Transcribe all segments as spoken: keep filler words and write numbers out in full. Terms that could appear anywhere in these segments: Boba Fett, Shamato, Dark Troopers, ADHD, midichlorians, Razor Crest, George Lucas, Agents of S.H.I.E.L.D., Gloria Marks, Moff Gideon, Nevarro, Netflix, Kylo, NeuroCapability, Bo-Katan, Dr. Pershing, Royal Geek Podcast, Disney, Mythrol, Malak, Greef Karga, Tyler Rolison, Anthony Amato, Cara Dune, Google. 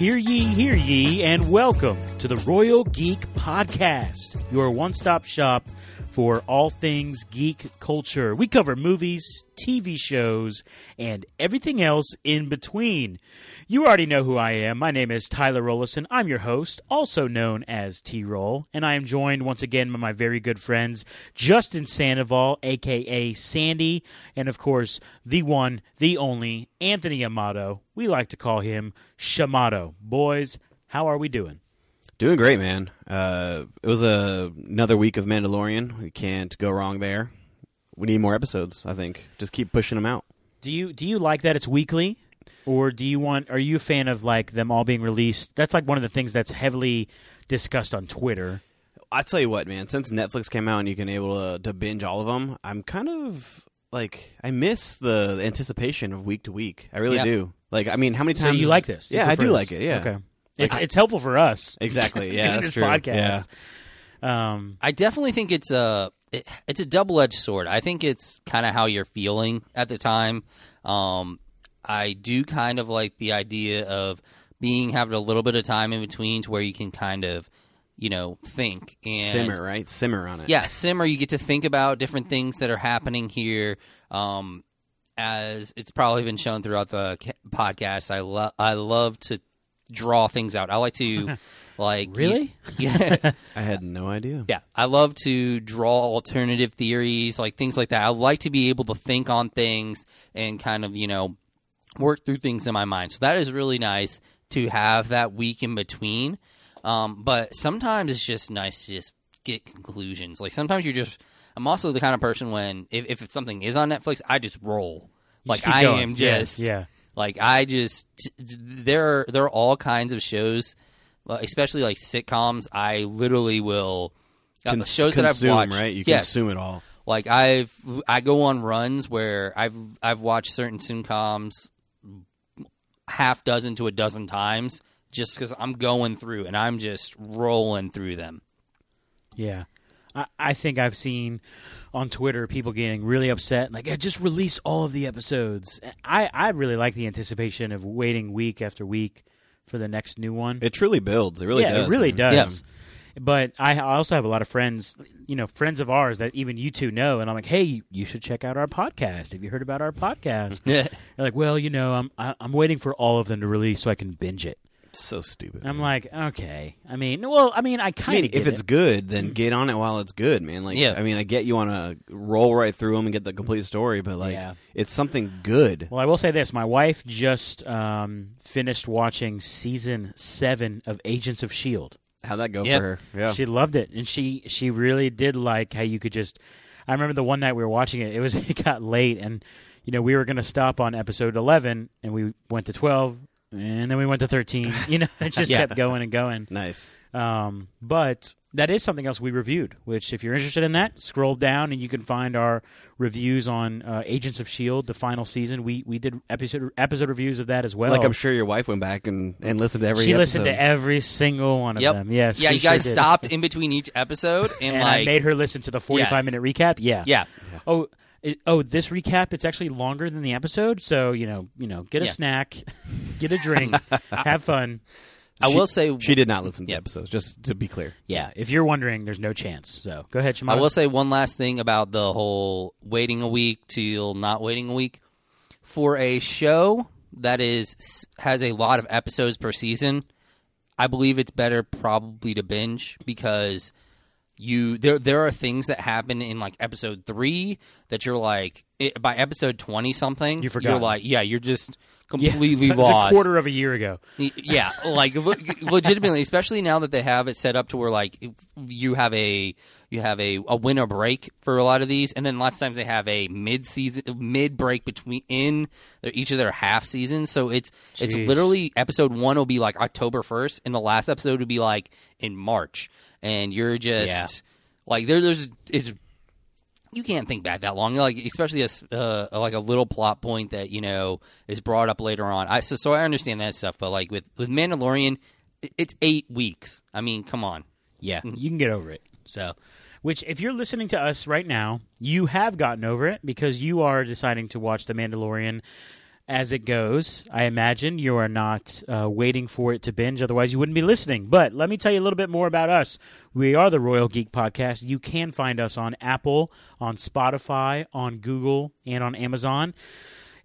Hear ye, hear ye, and welcome to the Royal Geek Podcast, your one-stop shop for all things geek culture. We cover movies, T V shows, and everything else in between. You already know who I am. My name is Tyler Rolison. I'm your host, also known as T-Roll, and I am joined once again by my very good friends, Justin Sandoval, a k a. Sandy, and of course, the one, the only, Anthony Amato. We like to call him Shamato. Boys, how are we doing? Doing great, man. Uh, it was a, another week of Mandalorian. We can't go wrong there. We need more episodes, I think. Just keep pushing them out. Do you do you like that it's weekly, or do you want? Are you a fan of like them all being released? That's like one of the things that's heavily discussed on Twitter. I tell you what, man. Since Netflix came out and you can able to, to binge all of them, I'm kind of like I miss the anticipation of week to week. I really yeah. do. Like, I mean, how many times? So you like this? Yeah, I do this. like it. Yeah. Okay. Like, it's, it's helpful for us. Exactly. Yeah, that's this true. Podcast. Yeah. Um, I definitely think it's a it, it's a double-edged sword. I think it's kind of how you're feeling at the time. Um, I do kind of like the idea of being having a little bit of time in between to where you can kind of, you know, think and simmer, right? Simmer on it. Yeah, simmer. You get to think about different things that are happening here. Um, as it's probably been shown throughout the podcast, I love I love to. draw things out. I like to, like... Really? Yeah. I had no idea. Yeah. I love to draw alternative theories, like things like that. I like to be able to think on things and kind of, you know, work through things in my mind. So that is really nice to have that week in between. Um, but sometimes it's just nice to just get conclusions. Like sometimes you're just... I'm also the kind of person when, if, if something is on Netflix, I just roll. You like just I going. am just... Yeah. yeah. Like, I just, there are, there are all kinds of shows, especially, like, sitcoms. I literally will, Cons- the shows consume, that I've watched. right? You yes. consume it all. Like, I've, I go on runs where I've, I've watched certain sitcoms half dozen to a dozen times just because I'm going through and I'm just rolling through them. Yeah. I think I've seen on Twitter people getting really upset, like, just release all of the episodes. I, I really like the anticipation of waiting week after week for the next new one. It truly builds. It really yeah, does. It really man. does. Yeah. But I also have a lot of friends, you know, friends of ours that even you two know, and I'm like, hey, you should check out our podcast. Have you heard about our podcast? Yeah. They're like, well, you know, I'm I'm waiting for all of them to release so I can binge it. So stupid. I'm man. like, okay. I mean, well, I mean, I kind of I mean, if it's it. good, then get on it while it's good, man. Like, yeah. I mean, I get you want to roll right through them and get the complete story, but like, yeah. it's something good. Well, I will say this: my wife just um, finished watching season seven of Agents of S H I E L D. How'd that go yep. for her? Yeah, she loved it, and she she really did like how you could just. I remember the one night we were watching it. It was it got late, and you know we were going to stop on episode eleven, and we went to twelve. And then we went to thirteen. You know, it just yeah. kept going and going. Nice. Um, but that is something else we reviewed, which if you're interested in that, scroll down and you can find our reviews on uh, Agents of S H I E L D, the final season. We we did episode episode reviews of that as well. Like I'm sure your wife went back and, and listened to every she episode. She listened to every single one of yep. them. Yes, yeah, you guys sure stopped in between each episode. And, and like, I made her listen to the forty-five-minute yes. recap. Yeah. Yeah. yeah. Oh. It, oh, this recap, it's actually longer than the episode, so, you know, you know, get a yeah. snack, get a drink, have fun. I she, will say... She did not listen to yeah. the episodes, just to be clear. Yeah, if you're wondering, there's no chance, so go ahead, Shimada. I will say one last thing about the whole waiting a week till not waiting a week. For a show that is has a lot of episodes per season, I believe it's better probably to binge, because... You there there are things that happen in like episode three that you're like it, by episode twenty something you forgot. You're like yeah you're just completely yeah, it's, lost. It's a quarter of a year ago. Yeah, like le- legitimately, especially now that they have it set up to where like you have a you have a, a winter break for a lot of these, and then lots of times they have a mid season mid break between in their, each of their half seasons. So it's Jeez. it's literally episode one will be like October first, and the last episode will be like in March. And you're just yeah. like there. There's is you can't think back that long. Like especially a uh, like a little plot point that you know is brought up later on. I so so I understand that stuff, but like with with Mandalorian, it's eight weeks. I mean, come on. Yeah, you can get over it. So, which if you're listening to us right now, you have gotten over it because you are deciding to watch The Mandalorian as it goes. I imagine you are not uh, waiting for it to binge, otherwise you wouldn't be listening. But let me tell you a little bit more about us. We are the Royal Geek Podcast. You can find us on Apple, on Spotify, on Google, and on Amazon.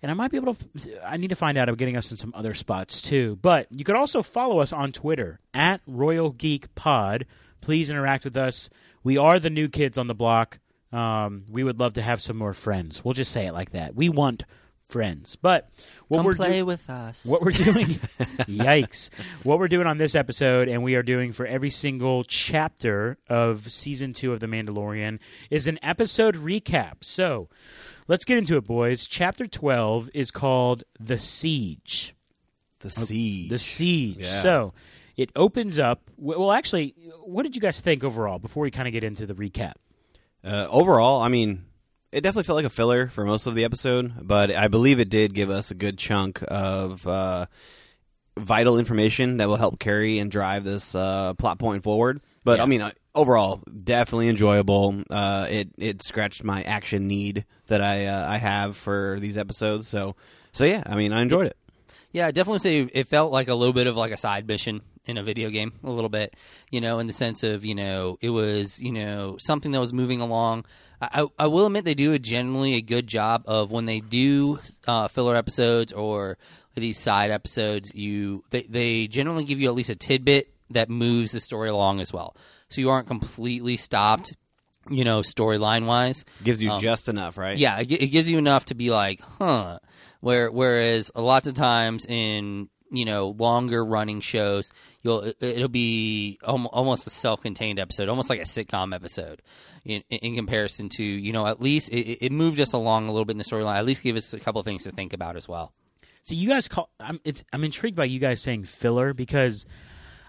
And I might be able to – I need to find out. I'm getting us in some other spots too. But you could also follow us on Twitter, at Royal Geek Pod. Please interact with us. We are the new kids on the block. Um, we would love to have some more friends. We'll just say it like that. We want – friends. But what Come we're play do- with us. What we're doing yikes. What we're doing on this episode, and we are doing for every single chapter of season two of The Mandalorian, is an episode recap. So let's get into it, boys. Chapter twelve is called The Siege. The Siege. The Siege. Yeah. So it opens up. Well, actually, what did you guys think overall before we kind of get into the recap? Uh, overall, I mean, it definitely felt like a filler for most of the episode, but I believe it did give us a good chunk of uh, vital information that will help carry and drive this uh, plot point forward. But, yeah. I mean, uh, overall, definitely enjoyable. Uh, it it scratched my action need that I uh, I have for these episodes. So, so yeah, I mean, I enjoyed it. Yeah, I definitely say it felt like a little bit of like a side mission in a video game, a little bit, you know, in the sense of, you know, it was, you know, something that was moving along. I, I will admit they do a generally a good job of when they do uh, filler episodes or these side episodes, you they, they generally give you at least a tidbit that moves the story along as well. So you aren't completely stopped, you know, storyline-wise. Gives you um, just enough, right? Yeah, it, it gives you enough to be like, huh. Where, whereas a lot of times in, you know, longer running shows, you'll it'll be almost a self-contained episode, almost like a sitcom episode in, in comparison to, you know, at least it, it moved us along a little bit in the storyline, at least gave us a couple of things to think about as well. So you guys call, I'm, it's, I'm intrigued by you guys saying filler because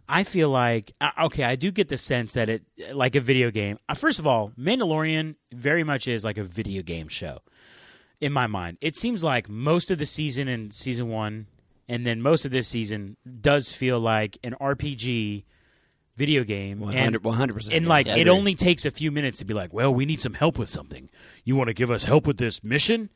I feel like, okay, I do get the sense that it, like a video game. First of all, Mandalorian very much is like a video game show in my mind. It seems like most of the season in season one, and then most of this season does feel like an R P G video game. one hundred percent. And like yeah, it only takes a few minutes to be like, well, we need some help with something. You want to give us help with this mission?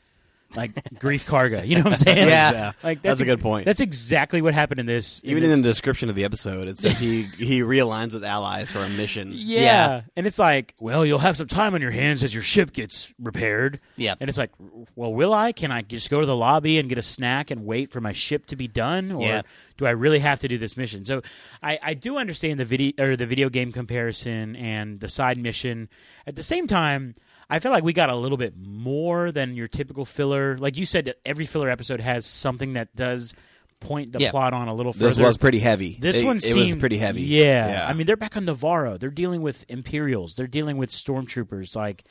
Like Greef Karga. You know what I'm saying? Yeah. Like, that's, that's a good point. That's exactly what happened in this. Even in, this. in the description of the episode, it says he, he realigns with allies for a mission. Yeah. yeah. And it's like, well, you'll have some time on your hands as your ship gets repaired. Yeah. And it's like, well, will I? Can I just go to the lobby and get a snack and wait for my ship to be done? Or yeah. do I really have to do this mission? So I, I do understand the video, or the video game comparison and the side mission. At the same time, I feel like we got a little bit more than your typical filler. Like you said, every filler episode has something that does point the yeah. plot on a little further. This was pretty heavy. This it, one seemed... It was pretty heavy. Yeah. yeah. I mean, they're back on Nevarro. They're dealing with Imperials. They're dealing with Stormtroopers. Like,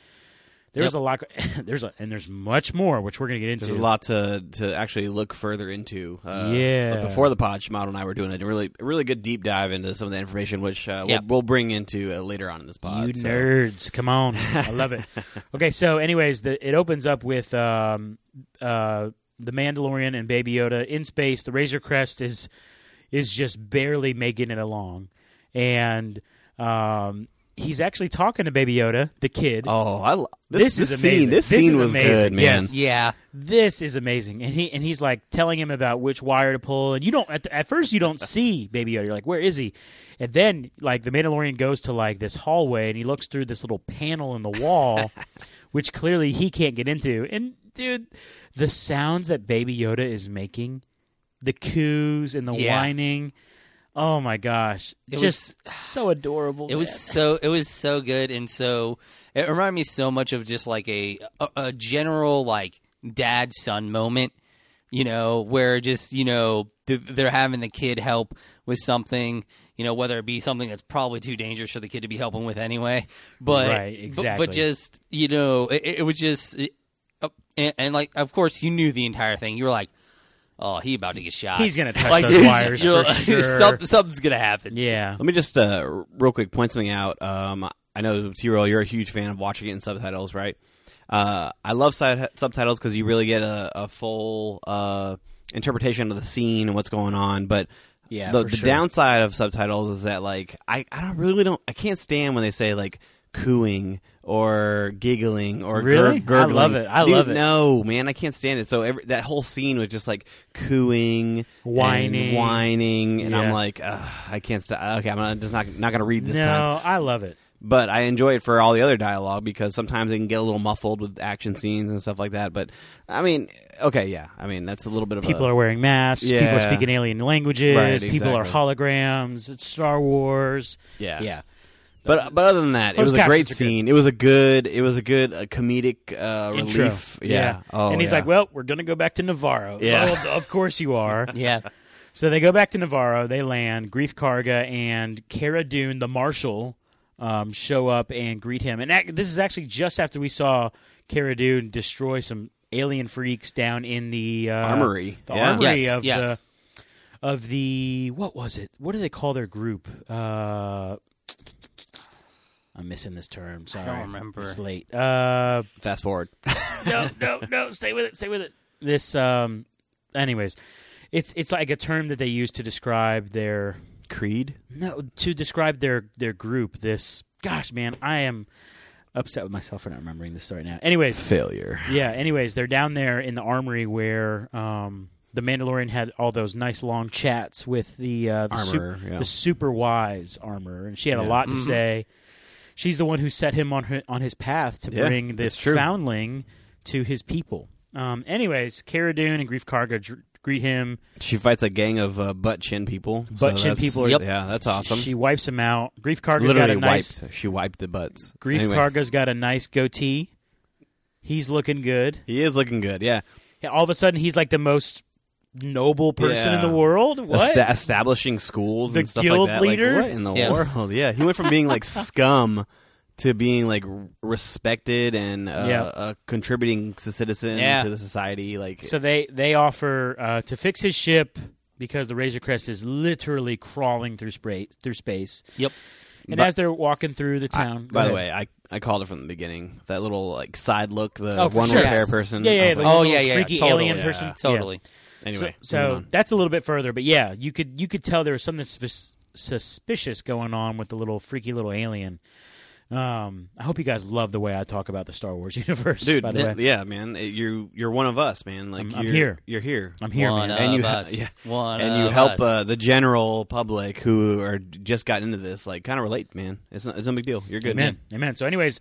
there's yep. a lot... there's a, and there's much more, which we're going to get into. There's a lot to, to actually look further into. Uh, yeah. But before the pod, Shimado and I were doing a really really good deep dive into some of the information, which uh, yep. we'll, we'll bring into uh, later on in this pod. You so. nerds. Come on. I love it. Okay, so anyways, the, it opens up with um, uh, the Mandalorian and Baby Yoda in space. The Razor Crest is, is just barely making it along. And... Um, he's actually talking to Baby Yoda, the kid. Oh, I lo- this, this, this is amazing. Scene, this, this scene was amazing. Good, man. Yes. Yeah, this is amazing. And he and he's like telling him about which wire to pull. And you don't at, the, at first you don't see Baby Yoda. You're like, where is he? And then like the Mandalorian goes to like this hallway and he looks through this little panel in the wall, which clearly he can't get into. And dude, the sounds that Baby Yoda is making, the coos and the yeah. whining. Oh my gosh! It just was so adorable. It man. was so it was so good, and so it reminded me so much of just like a a, a general like dad son moment, you know, where just you know th- they're having the kid help with something, you know, whether it be something that's probably too dangerous for the kid to be helping with anyway, but right, exactly. But, but just you know, it, it was just, it, and, and like of course you knew the entire thing. You were like, oh, he about to get shot. He's going to touch like, those wires for sure. Something, something's going to happen. Yeah. Let me just uh, real quick point something out. Um, I know, T-Roll, you're a huge fan of watching it in subtitles, right? Uh, I love side- subtitles because you really get a, a full uh, interpretation of the scene and what's going on. But yeah, the, the sure. downside of subtitles is that, like, I, I don't really don't – I can't stand when they say, like, cooing or giggling or really? gur- gurgling. I love it. I Dude, love it. No, man, I can't stand it. So every, that whole scene was just like cooing, whining, and whining, and yeah. I'm like, I can't stop. Okay, I'm not, just not not gonna read this no, time. No, I love it. But I enjoy it for all the other dialogue because sometimes it can get a little muffled with action scenes and stuff like that. But, I mean, okay, yeah. I mean, that's a little bit of people a... People are wearing masks. Yeah. People are speaking alien languages. Right, exactly. People are holograms. It's Star Wars. Yeah. Yeah. But but other than that, Close it was a great scene. It was a good it was a good uh, comedic uh, relief. Yeah. yeah. Oh, and he's yeah. like, well, we're going to go back to Nevarro. Yeah. Well, of course you are. yeah. So they go back to Nevarro. They land. Greef Karga and Cara Dune, the marshal... Um, show up and greet him. And that, this is actually just after we saw Cara Dune destroy some alien freaks down in the... Uh, armory. The yeah. armory yes, of, yes. The, of the... What was it? What do they call their group? Uh, I'm missing this term. Sorry. I don't remember. It's late. Uh, Fast forward. no, no, no. Stay with it. Stay with it. This... Um, anyways, it's it's like a term that they use to describe their... Creed? No, to describe their their group, this... Gosh, man, I am upset with myself for not remembering this right now. Anyways. Failure. Yeah, anyways, they're down there in the armory where um, the Mandalorian had all those nice long chats with the, uh, the, armor, super, yeah. the super wise armor, and she had yeah. a lot to mm-hmm. say. She's the one who set him on her, on his path to yeah, bring this foundling to his people. Um, anyways, Cara Dune and Greef Karga... Dr- Greet him. She fights a gang of uh, butt chin people. Butt so chin people. Are, yep. Yeah, that's awesome. She, she wipes them out. Greef Karga's Literally got a nice. Wiped. She wiped the butts. Greef anyway. Karga's got a nice goatee. He's looking good. He is looking good. Yeah. yeah all of a sudden, he's like the most noble person yeah. in the world. What? Est- establishing schools the and stuff guild like that. Leader? Like, what in the yeah. world? Yeah. He went from being like scum to being like respected and uh, yeah. a contributing citizen yeah. to the society. Like so they, they offer uh, to fix his ship because the Razor Crest is literally crawling through, spray, through space. Yep. And but, as they're walking through the town... I, by ahead. the way, I, I called it from the beginning. That little like side look, the oh, one sure. repair yes. person. Yeah, yeah, yeah. Like, oh, yeah, yeah. Freaky yeah. alien totally, person. Yeah. Totally. Yeah. Anyway. So, so that's a little bit further. But yeah, you could you could tell there was something sp- suspicious going on with the little freaky little alien. Um, I hope you guys love the way I talk about the Star Wars universe. Dude, by the th- way. yeah, man, you you're one of us, man. Like I'm, I'm you're, here, you're here. I'm here, one man. Of and you, us. Yeah, one and you of help us. Uh, the general public who are just got into this, like, kind of relate, man. It's not, it's no big deal. You're good, Amen. man. Amen. So, anyways,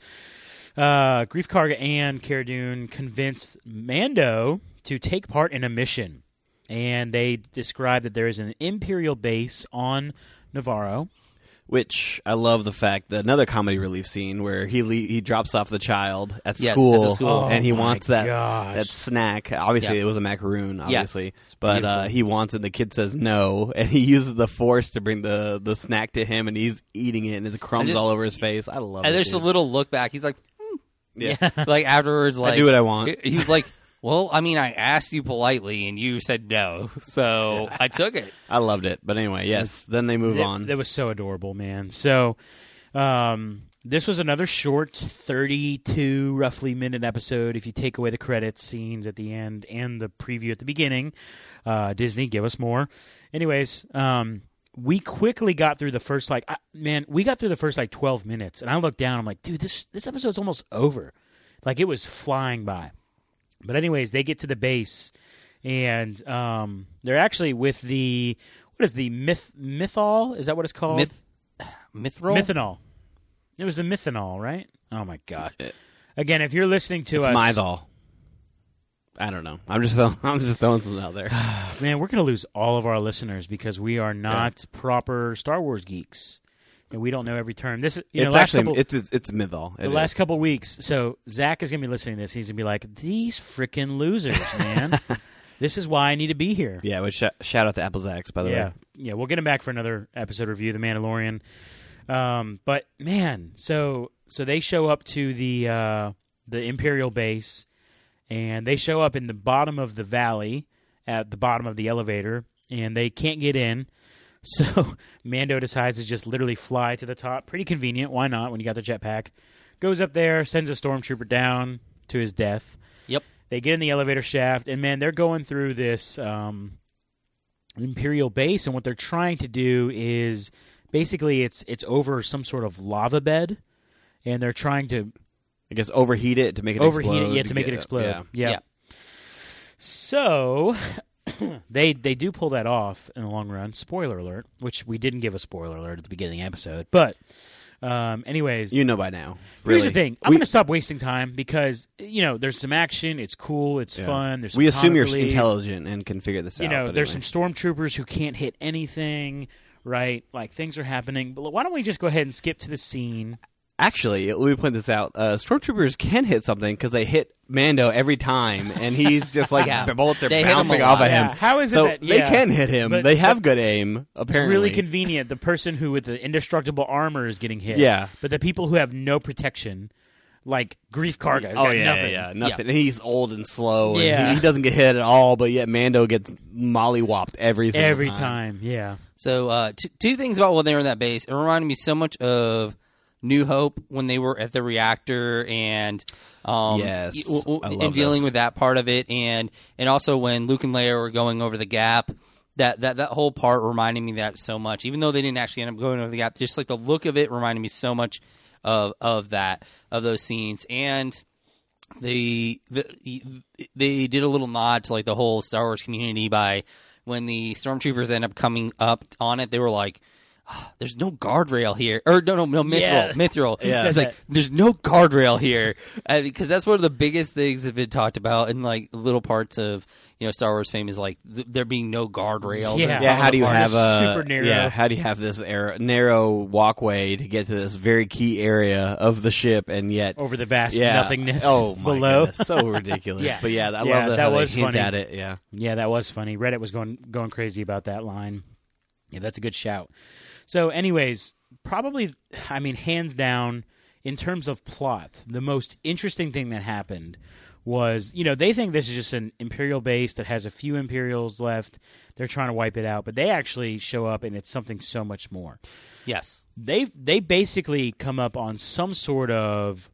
uh, Greef Karga and Cara Dune convinced Mando to take part in a mission, and they describe that there is an Imperial base on Nevarro. Which I love the fact that another comedy relief scene where he le- he drops off the child at yes, school, at the school. Oh, and he wants that gosh. that snack. Obviously, yeah. it was a macaroon, obviously, yes. but uh, he wants it. The kid says no, and he uses the force to bring the, the snack to him, and he's eating it, and the crumbs just, all over his face. I love it. And there's dude. a little look back. He's like, mm. yeah, like afterwards, like I do what I want. He was like. Well, I mean, I asked you politely, and you said no, so I took it. I loved it. But anyway, yes, then they move it, on. That was so adorable, man. So um, this was another short thirty-two, roughly, minute episode. If you take away the credits scenes at the end and the preview at the beginning, uh, Disney, give us more. Anyways, um, we quickly got through the first, like, I, man, we got through the first, like, twelve minutes, and I looked down. I'm like, dude, this, this episode's almost over. Like, it was flying by. But anyways, they get to the base, and um, they're actually with the what is the myth mythol? Is that what it's called? Myth, Mythrol? Mythanol. It was the mythanol, right? Oh my gosh! Again, if you're listening to it's us, mythol. I don't know. I'm just throwing, I'm just throwing something out there. Man, we're gonna lose all of our listeners because we are not yeah. proper Star Wars geeks. And we don't know every term. This, you know, it's last actually couple, it's it's, it's mythol. It the is. last couple weeks, so Zach is gonna be listening to this. He's gonna be like, "These freaking losers, man! This is why I need to be here." Yeah, which sh- shout out to Apple Zacks, by the yeah. way. Yeah, we'll get him back for another episode review, The Mandalorian. Um, but man, so so they show up to the uh, the Imperial base, and they show up in the bottom of the valley, at the bottom of the elevator, and they can't get in. So Mando decides to just literally fly to the top. Pretty convenient. Why not when you got the jetpack? Goes up there, sends a stormtrooper down to his death. Yep. They get in the elevator shaft, and, man, they're going through this um, Imperial base, and what they're trying to do is basically it's it's over some sort of lava bed, and they're trying to, I guess, overheat it to make it overheat explode. Overheat it, yeah, to, to make it explode. Yeah. yeah. yeah. So they they do pull that off in the long run. Spoiler alert, which we didn't give a spoiler alert at the beginning of the episode. But um, anyways. You know by now. Really. Here's the thing. I'm we, going to stop wasting time because, you know, there's some action. It's cool. It's yeah. fun. There's some we assume you're relief. intelligent and can figure this you out. You know, there's anyway. some stormtroopers who can't hit anything, right? Like, things are happening. But why don't we just go ahead and skip to the scene? Actually, let me point this out. Uh, stormtroopers can hit something because they hit Mando every time, and he's just like, yeah. the bullets are they bouncing off of him. Yeah. How is it so that, yeah. they can hit him? But, they have but, good aim, apparently. It's really convenient. The person who with the indestructible armor is getting hit, yeah. but the people who have no protection, like Greef Karga, oh, got yeah, nothing. Yeah, yeah, nothing. Yeah. And he's old and slow, and yeah. he, he doesn't get hit at all, but yet Mando gets mollywopped every single every time. Every time, yeah. So uh, t- two things about when they were in that base. It reminded me so much of New Hope when they were at the reactor and um, yes, w- w- I love and dealing this. with that part of it, and and also when Luke and Leia were going over the gap, that, that that whole part reminded me of that so much. Even though they didn't actually end up going over the gap, just like the look of it reminded me so much of of that of those scenes, and they the, they did a little nod to like the whole Star Wars community by when the stormtroopers end up coming up on it, they were like, there's no guardrail here. Or no, no, no, Mithril. Yeah. Mithril. Yeah. It's like, there's no guardrail here. Because that's one of the biggest things that have been talked about in, like, little parts of, you know, Star Wars fame is, like, th- there being no guardrails. Yeah, yeah how do you have a... Super narrow. Yeah, how do you have this air, narrow walkway to get to this very key area of the ship, and yet... Over the vast yeah, nothingness oh my below. Goodness, so ridiculous. yeah. But, yeah, I yeah, love the, that how was they hint funny. at it. Yeah. yeah, that was funny. Reddit was going going crazy about that line. Yeah, that's a good shout. So anyways, probably, I mean, hands down, in terms of plot, the most interesting thing that happened was, you know, they think this is just an Imperial base that has a few Imperials left. They're trying to wipe it out, but they actually show up, and it's something so much more. Yes. They they basically come up on some sort of,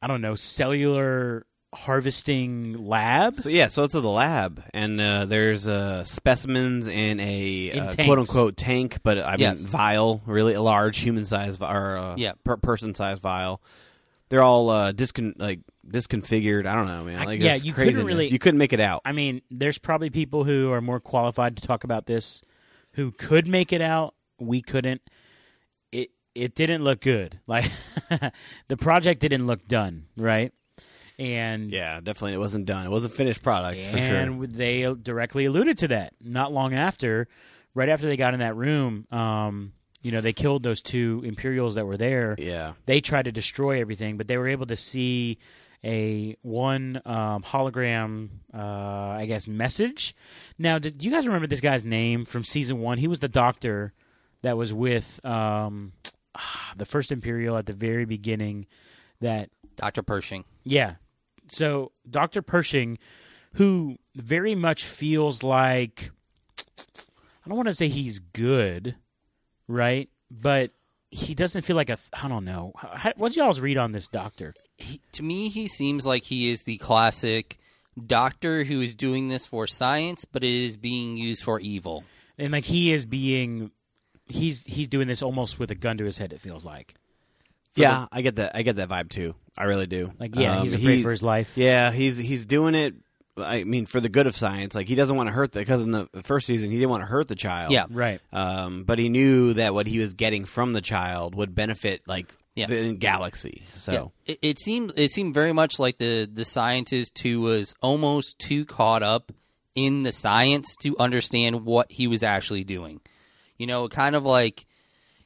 I don't know, cellular... harvesting lab. So yeah, so it's the lab, and uh, there's uh, specimens in a in uh, quote unquote tank, but I mean yes. vial, really a large human sized or uh, yeah. per- person sized vial. They're all uh, discon like disconfigured. I don't know, man. Like, I, yeah, you craziness. couldn't really you couldn't make it out. I mean, there's probably people who are more qualified to talk about this who could make it out. We couldn't. It it didn't look good. Like the project didn't look done right. And yeah, definitely it wasn't done. It wasn't finished product, for sure. And they directly alluded to that not long after. Right after they got in that room, um, you know, they killed those two Imperials that were there. Yeah. They tried to destroy everything, but they were able to see a one um, hologram, uh, I guess, message. Now, did, do you guys remember this guy's name from season one? He was the doctor that was with um, the first Imperial at the very beginning. That Doctor Pershing. Yeah. So Doctor Pershing, who very much feels like, I don't want to say he's good, right? But he doesn't feel like a, I don't know. How, what'd y'all's read on this doctor? He, to me, he seems like he is the classic doctor who is doing this for science, but it is being used for evil. And like he is being, he's he's doing this almost with a gun to his head, it feels like. Yeah, the, I get that. I get that vibe too. I really do. Like, yeah, um, he's afraid he's, for his life. Yeah, he's he's doing it. I mean, for the good of science. Like, he doesn't want to hurt the because in the first season he didn't want to hurt the child. Yeah, right. Um, but he knew that what he was getting from the child would benefit like yeah. the galaxy. So yeah. it, it seemed it seemed very much like the the scientist who was almost too caught up in the science to understand what he was actually doing. You know, kind of like.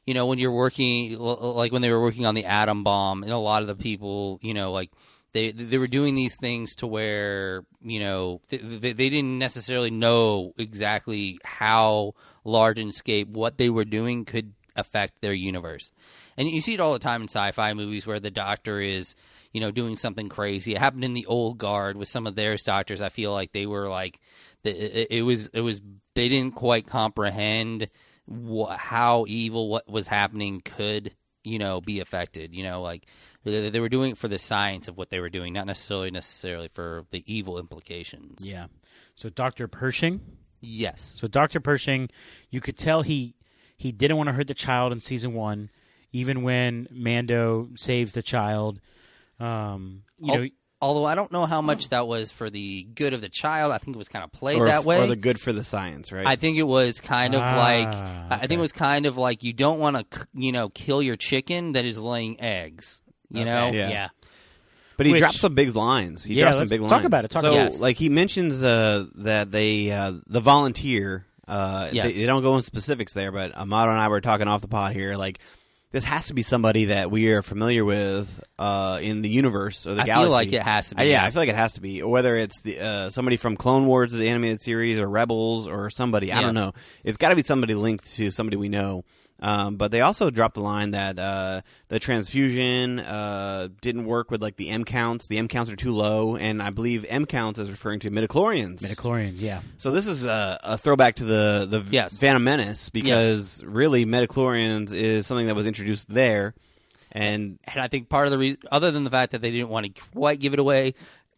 You know, when you're working, like when they were working on the atom bomb, and a lot of the people, you know, like they they were doing these things to where, you know, they, they didn't necessarily know exactly how large in scope what they were doing could affect their universe. And you see it all the time in sci-fi movies where the doctor is, you know, doing something crazy. It happened in the old guard with some of their doctors. I feel like they were like, it, it was, it was, they didn't quite comprehend What, how evil what was happening could, you know, be affected. You know, like they, they were doing it for the science of what they were doing, not necessarily necessarily for the evil implications. Yeah. So Doctor Pershing? Yes. So Doctor Pershing, you could tell he, he didn't want to hurt the child in season one, even when Mando saves the child. Um, you Al- know, although I don't know how much that was for the good of the child. I think it was kind of played or, that way. Or the good for the science, right? I think it was kind of ah, like okay. I think it was kind of like you don't want to, you know, kill your chicken that is laying eggs. You okay. know, yeah. yeah. But he Which, drops some big lines. He yeah, drops some big talk lines. Talk about it. Talk so, about it. like he mentions uh, that they uh, the volunteer. Uh, yes. they, they don't go in specifics there, but Amato and I were talking off the pod here. Like, this has to be somebody that we are familiar with uh, in the universe or the I galaxy. I feel like it has to be. Uh, yeah, I feel like it has to be. Whether it's the uh, somebody from Clone Wars, the animated series, or Rebels, or somebody. Yeah. I don't know. It's got to be somebody linked to somebody we know. Um, but they also dropped the line that uh, the transfusion uh, didn't work with like the M counts. The M counts are too low, and I believe M counts is referring to midichlorians. Midichlorians, yeah. So this is a, a throwback to the the yes. Phantom Menace, because yes. really midichlorians is something that was introduced there, and and I think part of the reason, other than the fact that they didn't want to quite give it away.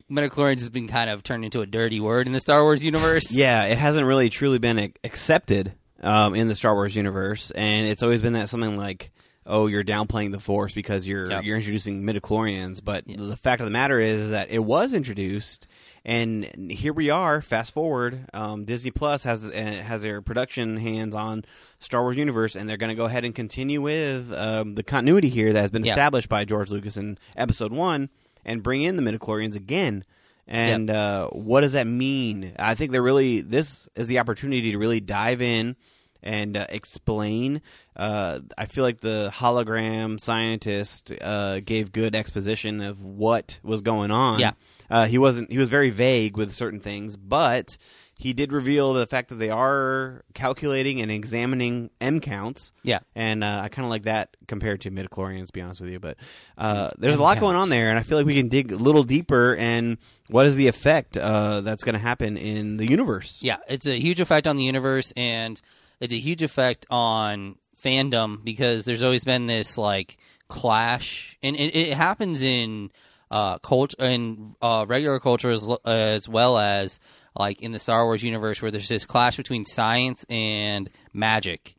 Midichlorians has been kind of turned into a dirty word in the Star Wars universe. Yeah, it hasn't really truly been accepted. Um, in the Star Wars universe, and it's always been that something like, oh, you're downplaying the Force because you're yep. you're introducing midichlorians, but yeah. the fact of the matter is, is that it was introduced, and here we are, fast forward, um, Disney Plus has uh, has their production hands on Star Wars universe, and they're going to go ahead and continue with um, the continuity here that has been yep. established by George Lucas in Episode one, and bring in the midichlorians again. And yep. uh, what does that mean? I think they're really, this is the opportunity to really dive in and uh, explain. Uh, I feel like the hologram scientist uh, gave good exposition of what was going on. Yeah, uh, he wasn't. He was very vague with certain things, but he did reveal the fact that they are calculating and examining M counts. Yeah, and uh, I kind of like that compared to midichlorians, to be honest with you. But uh, there's M a lot counts. going on there, and I feel like we can dig a little deeper. And what is the effect uh, that's going to happen in the universe? Yeah, it's a huge effect on the universe, and it's a huge effect on fandom, because there's always been this like clash, and it, it happens in uh, cult- in uh, regular culture as, uh, as well as. Like in the Star Wars universe, where there's this clash between science and magic,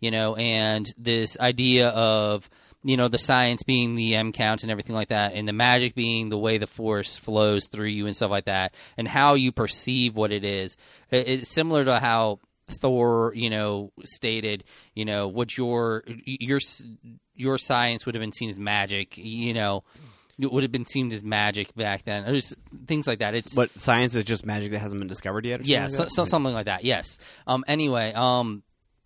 you know, and this idea of, you know, the science being the M counts and everything like that, and the magic being the way the Force flows through you and stuff like that, and how you perceive what it is. It's similar to how Thor, you know, stated, you know, what your your your science would have been seen as magic, you know. It would have been seen as magic back then. There's things like that. It's, but science is just magic that hasn't been discovered yet? Or yeah, something like, so, so something like that, yes. Um, anyway, um,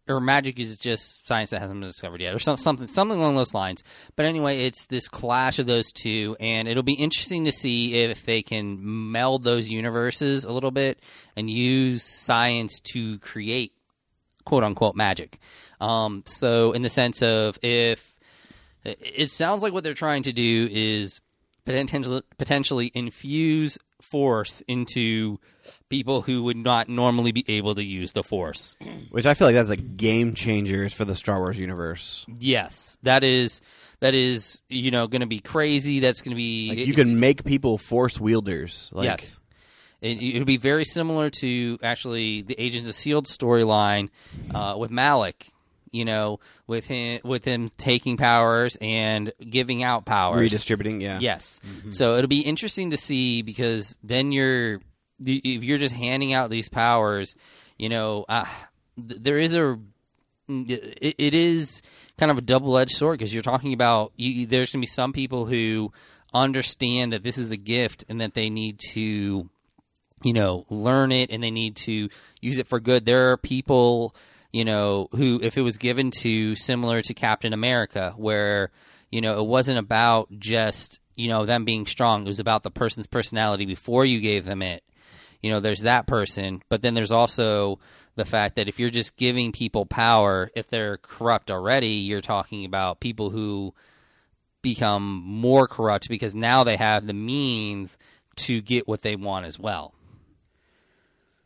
or magic is just science that hasn't been discovered yet, or so, something something along those lines. But anyway, it's this clash of those two, and it'll be interesting to see if they can meld those universes a little bit and use science to create quote-unquote magic. Um, so in the sense of if... It sounds like what they're trying to do is potentially infuse Force into people who would not normally be able to use the Force. Which I feel like that's a game changer for the Star Wars universe. Yes, that is, that is, you know, going to be crazy. That's going to be... Like you it, can it, make people Force wielders. Like, yes. It, it'll be very similar to, actually, the Agents of S H I E L D storyline uh, with Malak. You know, with him, with him taking powers and giving out powers, redistributing. Yeah, yes. Mm-hmm. So it'll be interesting to see, because then you're, if you're just handing out these powers, you know, uh, there is a, it, it is kind of a double-edged sword, because you're talking about you, there's going to be some people who understand that this is a gift and that they need to, you know, learn it and they need to use it for good. There are people. You know, who, if it was given to, similar to Captain America, where, you know, it wasn't about just, you know, them being strong. It was about the person's personality before you gave them it. You know, there's that person. But then there's also the fact that if you're just giving people power, if they're corrupt already, you're talking about people who become more corrupt, because now they have the means to get what they want as well.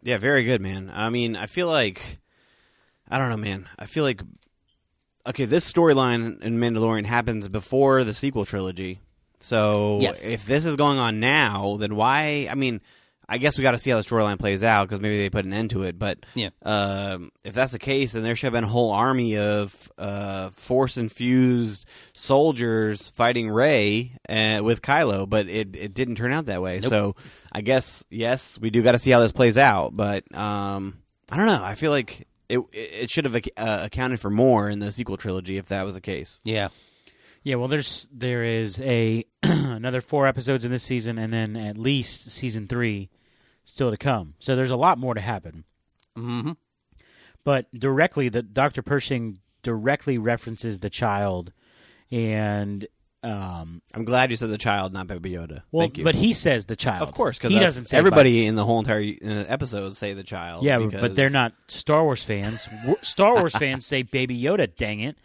Yeah, very good, man. I mean, I feel like... I don't know, man. I feel like, okay, this storyline in Mandalorian happens before the sequel trilogy. So yes. If this is going on now, then why? I mean, I guess we got to see how the storyline plays out because maybe they put an end to it. But yeah. um, if that's the case, then there should have been a whole army of uh, Force-infused soldiers fighting Rey uh, with Kylo, but it, it didn't turn out that way. Nope. So I guess, yes, we do got to see how this plays out. But um, I don't know. I feel like it it should have uh, accounted for more in the sequel trilogy if that was the case. Yeah. Yeah, well, there's there is a another four episodes in this season, and then at least season three still to come. So there's a lot more to happen. Mm-hmm. But directly, the Doctor Pershing directly references the child, and um, I'm glad you said the child, not Baby Yoda. Well, Thank you. But he says the child, of course, because he doesn't say everybody in the whole entire episode say the child. Yeah, because... but they're not Star Wars fans. Star Wars fans say Baby Yoda. Dang it!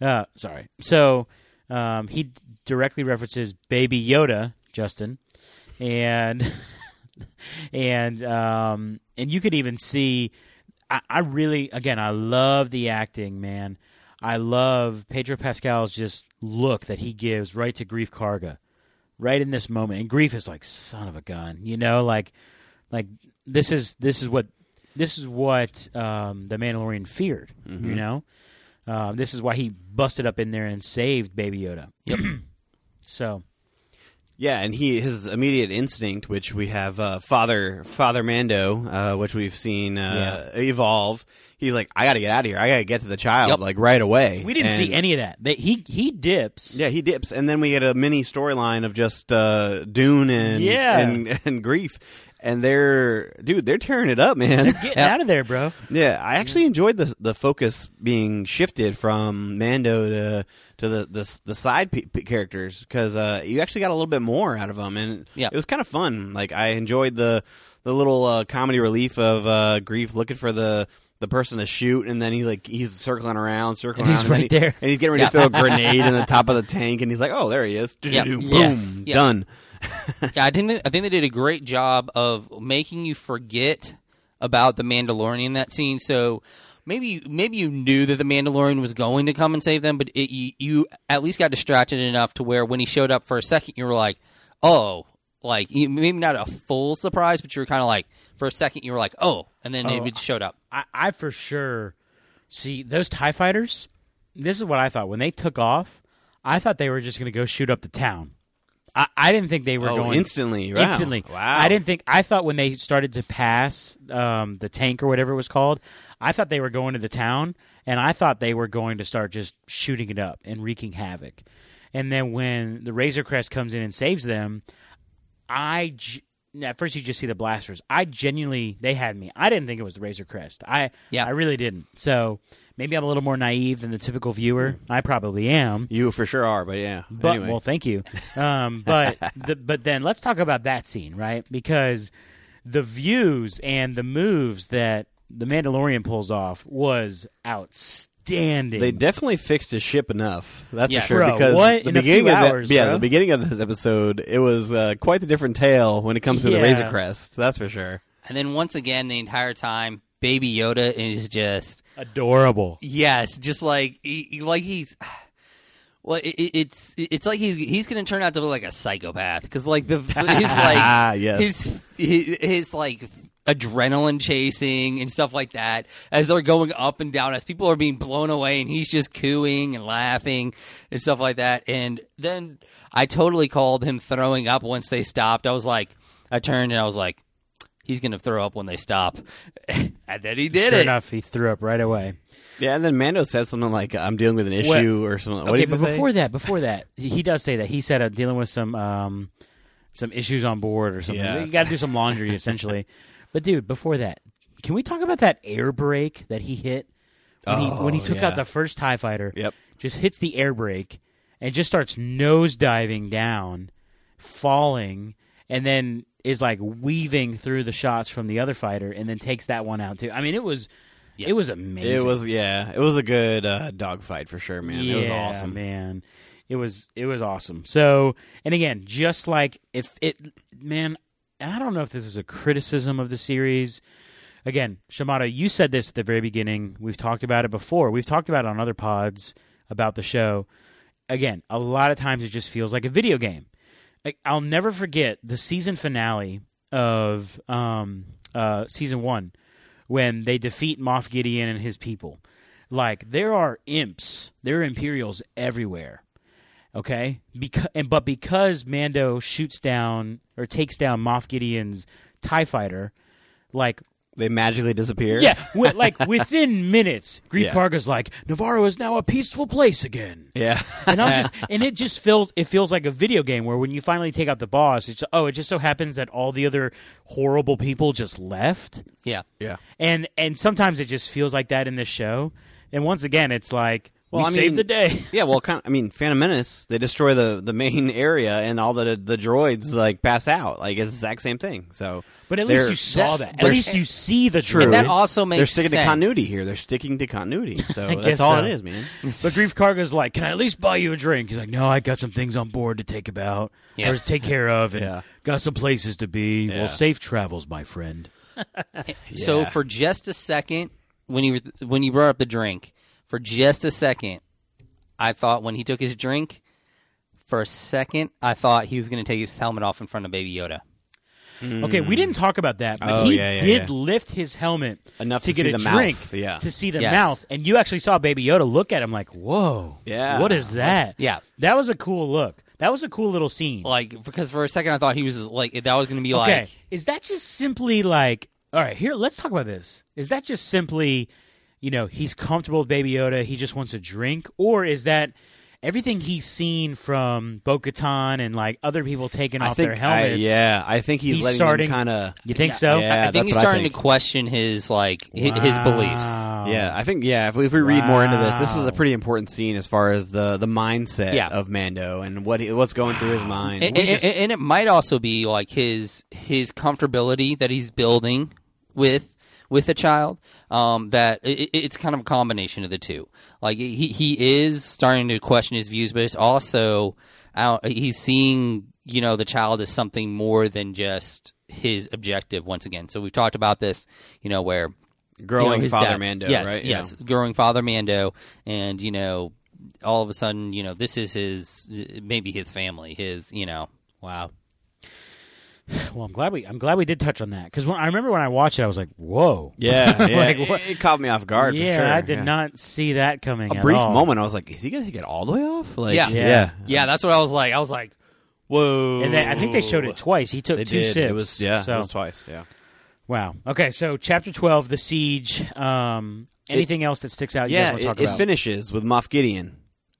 Uh, sorry. So. Um, he directly references Baby Yoda, Justin, and and um, and you could even see. I, I really, again, I love the acting, man. I love Pedro Pascal's just look that he gives right to Greef Karga, right in this moment. And Greef is like, son of a gun, you know, like like this is this is what this is what um, the Mandalorian feared, mm-hmm. you know. Uh, this is why he busted up in there and saved Baby Yoda. Yep. So, yeah, and he his immediate instinct, which we have uh, Father Father Mando, uh, which we've seen uh, yeah. evolve. He's like, I got to get out of here. I got to get to the child yep. like right away. We didn't and, see any of that. But he he dips. Yeah, he dips, and then we get a mini storyline of just uh, Dune and yeah. and, and Greef. And they're, dude, they're tearing it up, man. They're getting yeah. out of there, bro. Yeah, I actually enjoyed the the focus being shifted from Mando to to the the, the side p- p- characters because uh, you actually got a little bit more out of them, and yeah. it was kind of fun. Like I enjoyed the the little uh, comedy relief of uh, Greef looking for the. the person to shoot, and then he like he's circling around, circling and he's around, right and, he, there. and he's getting ready yeah. to throw a grenade in the top of the tank, and he's like, "Oh, there he is!" Yeah. Boom, yeah. done. yeah, I think I think they did a great job of making you forget about the Mandalorian in that scene. So maybe maybe you knew that the Mandalorian was going to come and save them, but it, you, you at least got distracted enough to where when he showed up for a second, you were like, "Oh." Like, maybe not a full surprise, but you were kind of like, for a second, you were like, oh, and then oh, it showed up. I, I for sure, see, those TIE fighters, this is what I thought. When they took off, I thought they were just going to go shoot up the town. I, I didn't think they were oh, going. instantly. Wow. Instantly. Wow. I didn't think, I thought when they started to pass um, the tank or whatever it was called, I thought they were going to the town, and I thought they were going to start just shooting it up and wreaking havoc. And then when the Razor Crest comes in and saves them, I at first you just see the blasters. I genuinely they had me. I didn't think it was the Razor Crest. I yeah. I really didn't. So maybe I'm a little more naive than the typical viewer. I probably am. You for sure are, but yeah. But anyway. Well, thank you. Um, but the, but then let's talk about that scene, right? Because the views and the moves that the Mandalorian pulls off was outstanding. Standing. They definitely fixed his ship enough. That's yes. for sure. Bro, because what? the In beginning of hours, that, yeah, bro. the beginning of this episode, it was uh, quite the different tale when it comes to yeah. the Razor Crest. That's for sure. And then once again, the entire time, Baby Yoda is just adorable. Yes, just like he, like he's. Well, it, it's it's like he's he's going to turn out to be like a psychopath because like the his like yes. his, his his like. adrenaline chasing and stuff like that as they're going up and down as people are being blown away and he's just cooing and laughing and stuff like that. And then I totally called him throwing up once they stopped. I was like, I turned and I was like, he's going to throw up when they stop. And then he did sure it. Sure enough, he threw up right away. Yeah, and then Mando says something like, I'm dealing with an issue what? or something. What okay, but before say? that, before that, he does say that. He said, I'm dealing with some, um, some issues on board or something. Yes. You got to do some laundry, essentially. But, dude, before that, can we talk about that air brake that he hit when oh, he when he took yeah. out the first TIE fighter? Yep. Just hits the air brake and just starts nose diving down, falling, and then is like weaving through the shots from the other fighter and then takes that one out too. I mean, it was yep. it was amazing. It was yeah, it was a good uh, dogfight for sure, man. Yeah, it was awesome, man. It was it was awesome. So, and again, just like if it, man. And I don't know if this is a criticism of the series. Again, Shimada, you said this at the very beginning. We've talked about it before. We've talked about it on other pods about the show. Again, a lot of times it just feels like a video game. Like, I'll never forget the season finale of um, uh, season one when they defeat Moff Gideon and his people. Like, there are imps, there are Imperials everywhere, okay? Because, and, but because Mando shoots down or takes down Moff Gideon's TIE fighter, like... They magically disappear? Yeah, w- like within minutes, Greef yeah. Karga's like, Nevarro is now a peaceful place again. Yeah. And I'm just, and it just feels, it feels like a video game where when you finally take out the boss, it's, oh, it just so happens that all the other horrible people just left. Yeah. Yeah. And, and sometimes it just feels like that in this show. And once again, it's like, well, we I mean, saved the day. yeah, well, kind of, I mean, Phantom Menace, they destroy the, the main area, and all the the droids, like, pass out. Like, it's the exact same thing. So, But at least you saw that. At least you see the droids. And that also makes sense. They're sticking sense. to continuity here. They're sticking to continuity. So that's all so. it is, man. But Greef Karga's like, can I at least buy you a drink? He's like, no, I got some things on board to take about, yeah. or to take care of, and yeah. got some places to be. Yeah. Well, safe travels, my friend. yeah. So for just a second, when you when you brought up the drink, for just a second, I thought when he took his drink, for a second, I thought he was going to take his helmet off in front of Baby Yoda. Mm. Okay, we didn't talk about that, but oh, he yeah, yeah, did yeah. lift his helmet enough to, to get a drink yeah. to see the yes. mouth, and you actually saw Baby Yoda look at him like, whoa, yeah. what is that? Yeah. That was a cool look. That was a cool little scene. Like, because for a second, I thought he was like, that was going to be okay. like... Okay, is that just simply like, all right, here, let's talk about this. Is that just simply... You know, he's comfortable with Baby Yoda. He just wants a drink. Or is that everything he's seen from Bo-Katan and, like, other people taking I off their helmets? I, yeah, I think he's, he's letting starting, them kind of... You think yeah, so? Yeah, I, I think he's starting think. to question his, like, wow. his beliefs. Yeah, I think, yeah, if we, if we read wow. more into this, this was a pretty important scene as far as the, the mindset yeah. of Mando and what he, what's going through his mind. And, and, just... and, and it might also be, like, his his comfortability that he's building with... with a child, um, that it, it's kind of a combination of the two. Like he, he is starting to question his views, but it's also out, he's seeing, you know, the child as something more than just his objective once again. So we've talked about this, you know, where growing you know, Father dad, Mando, yes, right? Yes, yeah. growing Father Mando, and you know, all of a sudden, you know, this is his maybe his family, his you know, wow. Well, I'm glad we I'm glad we did touch on that because I remember when I watched it, I was like, "Whoa!" Yeah, yeah. like, it, it caught me off guard. Yeah, for sure. I did yeah. not see that coming. A at brief all. moment, I was like, "Is he going to take it all the way off?" Like, yeah. yeah, yeah, yeah. That's what I was like. I was like, "Whoa!" And then, I think they showed it twice. He took they two did. sips. It was, yeah, so. it was twice. Yeah. Wow. Okay, so chapter twelve, the siege. Um, anything it, else that sticks out? You yeah, guys it, talk about? It finishes with Moff Gideon.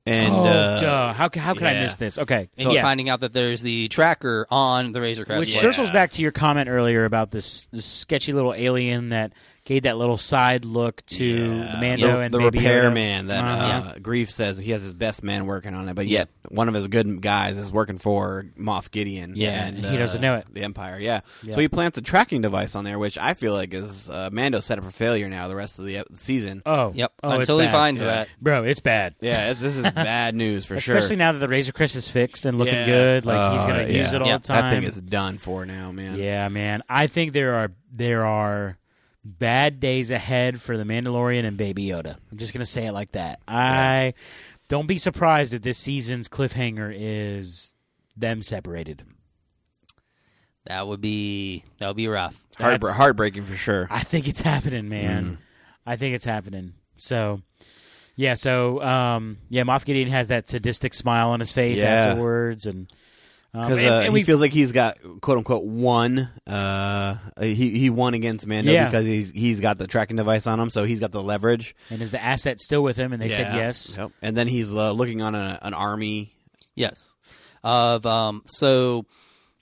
And, oh, uh, duh. How, how could yeah. I miss this? Okay. So yeah. finding out that there's the tracker on the Razor Crest. Which yeah. circles back to your comment earlier about this, this sketchy little alien that gave that little side look to yeah. Mando the, and the Baby repairman Yoda. that uh, uh, yeah. Greef says he has his best man working on it, but yet yeah. one of his good guys is working for Moff Gideon. Yeah, and, uh, he doesn't know it. The Empire, yeah. yeah. So he plants a tracking device on there, which I feel like is uh, Mando set up for failure now the rest of the season. Oh, yep. Oh, until he bad. finds yeah. that, bro, it's bad. Yeah, it's, this is bad news for Especially sure. Especially now that the Razor Crest is fixed and looking yeah. good, like uh, he's gonna yeah. use it all yep. the time. That thing is done for now, man. Yeah, man. I think there are there are. bad days ahead for the Mandalorian and Baby Yoda. I'm just going to say it like that. I don't be surprised if this season's cliffhanger is them separated. That would be that would be rough. Heart, heartbreaking for sure. I think it's happening, man. Mm. I think it's happening. So, yeah, so um, yeah, Moff Gideon has that sadistic smile on his face yeah. afterwards, and Because um, uh, he feels like he's got "quote unquote" won. Uh, he he won against Mando yeah. because he's he's got the tracking device on him, so he's got the leverage. And is the asset still with him? And they yeah. said yes. Yep. And then he's uh, looking on a, an army. Yes. Of um. So,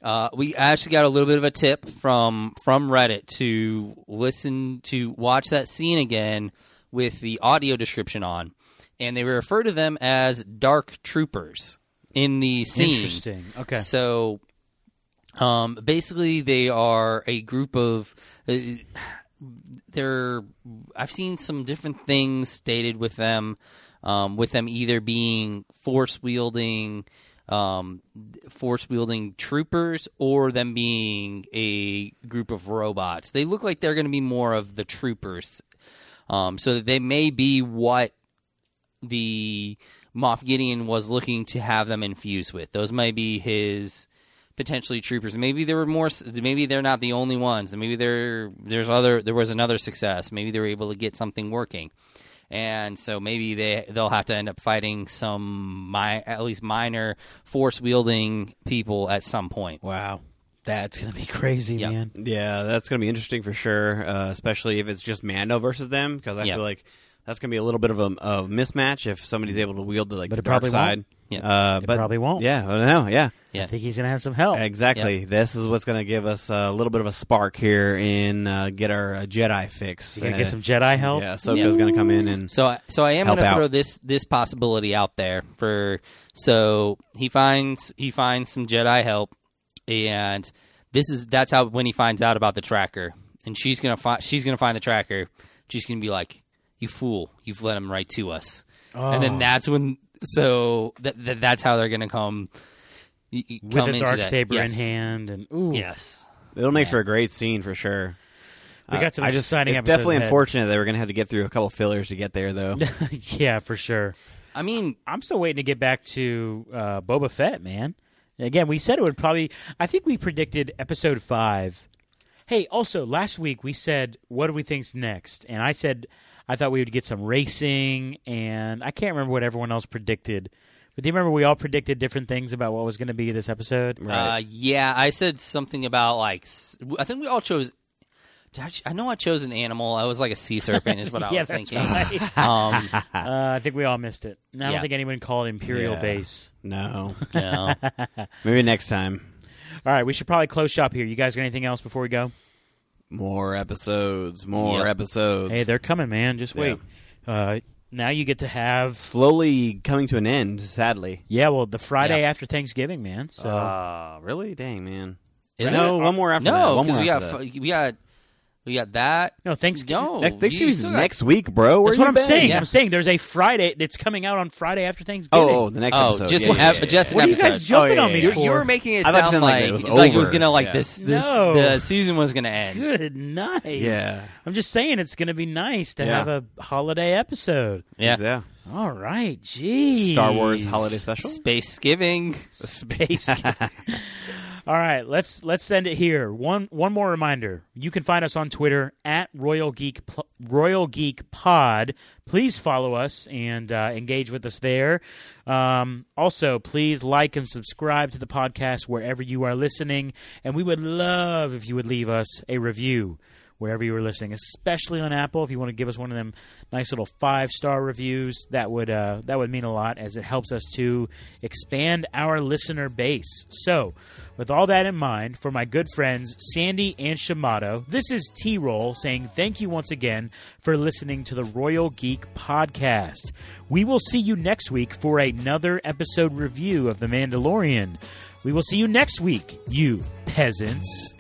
uh, we actually got a little bit of a tip from from Reddit to listen to watch that scene again with the audio description on, and they refer to them as Dark Troopers. In the scene. Interesting. Okay. So um, basically they are a group of uh, they're I've seen some different things stated with them, um, with them either being force wielding um, force wielding troopers or them being a group of robots. They look like they're going to be more of the troopers. Um, so they may be what the Moff Gideon was looking to have them infused with. Those might be his potentially troopers. Maybe there were more. Maybe they're not the only ones. Maybe there there's other. There was another success. Maybe they were able to get something working, and so maybe they they'll have to end up fighting some my at least minor force wielding people at some point. Wow. That's going to be crazy, yep. man. Yeah, that's going to be interesting for sure, uh, especially if it's just Mando versus them, because I yep. feel like that's going to be a little bit of a, a mismatch if somebody's able to wield the, like, the dark side. But it probably won't. Uh, it but, probably won't. Yeah, I don't know, yeah. yeah. I think he's going to have some help. Exactly. Yep. This is what's going to give us a little bit of a spark here and uh, get our uh, Jedi fix. You're going to uh, get some Jedi help? Yeah, Ahsoka's yep. going to come in and So, so I am going to throw this, this possibility out there. for So he finds he finds some Jedi help. And this is that's how when he finds out about the tracker, and she's gonna find she's gonna find the tracker. She's gonna be like, "You fool! You've led him right to us." Oh. And then that's when so that th- that's how they're gonna come, y- come with a dark saber yes. in hand, and ooh. yes, it'll make yeah. for a great scene for sure. We got some uh, exciting. I just, it's definitely ahead. unfortunate that we're gonna have to get through a couple fillers to get there, though. Yeah, for sure. I mean, I'm still waiting to get back to uh, Boba Fett, man. Again, we said it would probably... I think we predicted episode five. Hey, also, last week we said, what do we think's next? And I said I thought we would get some racing, and I can't remember what everyone else predicted. But do you remember we all predicted different things about what was going to be this episode? Right. Uh, yeah, I said something about, like... I think we all chose... Did I, I know I chose an animal. I was like a sea serpent is what yeah, I was that's thinking. Right. um, uh, I think we all missed it. I don't yeah. think anyone called Imperial yeah. Base. No. no. Maybe next time. All right, we should probably close shop here. You guys got anything else before we go? More episodes. More yep. episodes. Hey, they're coming, man. Just wait. Yeah. Uh, now you get to have... Slowly coming to an end, sadly. Yeah, well, the Friday yeah. after Thanksgiving, man. So uh, really? Dang, man. Is no, it? one more after no, that. No, because we got... We got that. No, Thanksgiving. No, Thanksgiving's got... next week, bro. Where That's what I'm been? saying. Yeah. I'm saying there's a Friday that's coming out on Friday after Thanksgiving. Oh, oh the next oh, episode. Just, yeah, yeah, yeah, just yeah, yeah. an episode. What are you guys jumping oh, yeah, on me yeah, yeah. for? You were making it I sound like, like, it was like it was gonna like yeah. this. this no. The season was gonna end. Good night. Yeah. I'm just saying it's gonna be nice to yeah. have a holiday episode. Yeah. yeah. All right. Jeez. Star Wars holiday special. Space-giving. Space-giving. All right, let's let's end it here. One one more reminder: you can find us on Twitter at Royal Geek Royal Geek Pod. Please follow us and uh, engage with us there. Um, also, please like and subscribe to the podcast wherever you are listening, and we would love if you would leave us a review wherever you are listening, especially on Apple. If you want to give us one of them nice little five star reviews, that would uh, that would mean a lot, as it helps us to expand our listener base. So. With all that in mind, for my good friends Sandy and Shamato, this is T-Roll saying thank you once again for listening to the Royal Geek Podcast. We will see you next week for another episode review of The Mandalorian. We will see you next week, you peasants.